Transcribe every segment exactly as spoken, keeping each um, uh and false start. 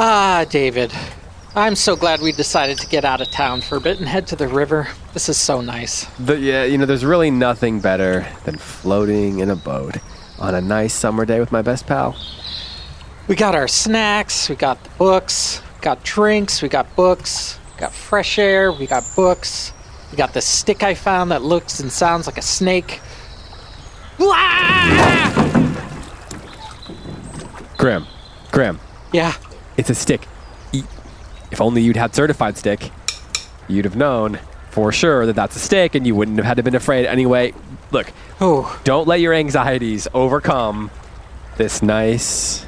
Ah, David. I'm so glad we decided to get out of town for a bit and head to the river. This is so nice. The, yeah, you know, there's really nothing better than floating in a boat on a nice summer day with my best pal. We got our snacks, we got the books, we got drinks, we got books, we got fresh air, we got books, we got the stick I found that looks and sounds like a snake. Grim, Grim. Yeah? It's a stick. If only you'd had certified stick, you'd have known for sure that that's a stick and you wouldn't have had to been afraid. Anyway, look, oh. Don't let your anxieties overcome this nice,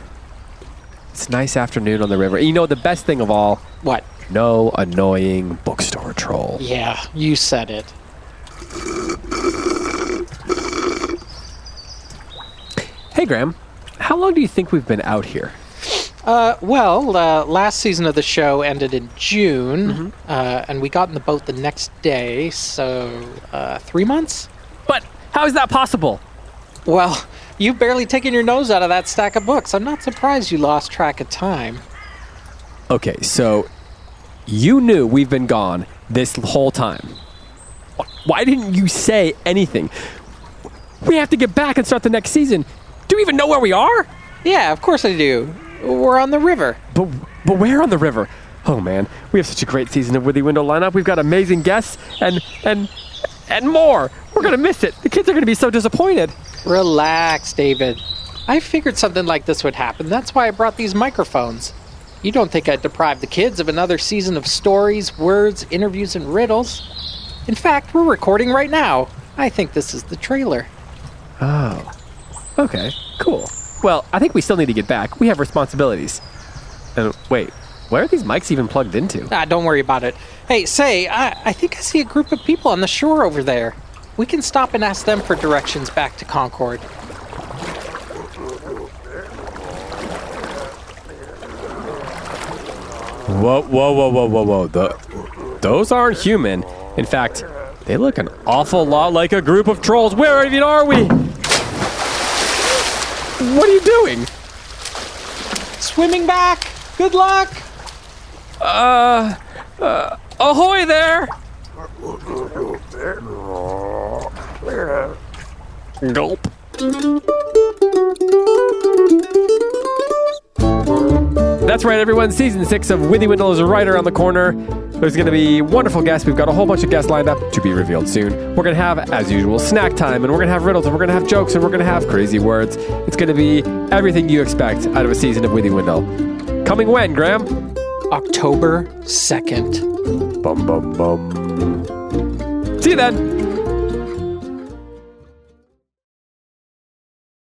this nice afternoon on the river. You know, the best thing of all. What? No annoying bookstore troll. Yeah, you said it. Hey, Graham, how long do you think we've been out here? Uh, well, uh, last season of the show ended in June, mm-hmm. uh, and we got in the boat the next day, so uh, three months? But how is that possible? Well, you've barely taken your nose out of that stack of books. I'm not surprised you lost track of time. Okay, so you knew we've been gone this whole time. Why didn't you say anything? We have to get back and start the next season. Do you even know where we are? Yeah, of course I do. We're on the river. But but we're on the river. Oh, man. We have such a great season of Withy Window lineup. We've got amazing guests and and and more. We're going to miss it. The kids are going to be so disappointed. Relax, David. I figured something like this would happen. That's why I brought these microphones. You don't think I'd deprive the kids of another season of stories, words, interviews, and riddles. In fact, we're recording right now. I think this is the trailer. Oh. Okay, cool. Well, I think we still need to get back. We have responsibilities. And wait, where are these mics even plugged into? Ah, don't worry about it. Hey, say, I, I think I see a group of people on the shore over there. We can stop and ask them for directions back to Concord. Whoa, whoa, whoa, whoa, whoa, whoa. The, those aren't human. In fact, they look an awful lot like a group of trolls. Where even are we? What are you doing? Swimming back. Good luck. Uh, uh, ahoy there. Gulp. That's right, everyone. Season six of Withy Windle is right around the corner. There's going to be wonderful guests. We've got a whole bunch of guests lined up to be revealed soon. We're going to have, as usual, snack time, and we're going to have riddles, and we're going to have jokes, and we're going to have crazy words. It's going to be everything you expect out of a season of Withy Windle. Coming when, Graham? October second. Bum, bum, bum. See you then.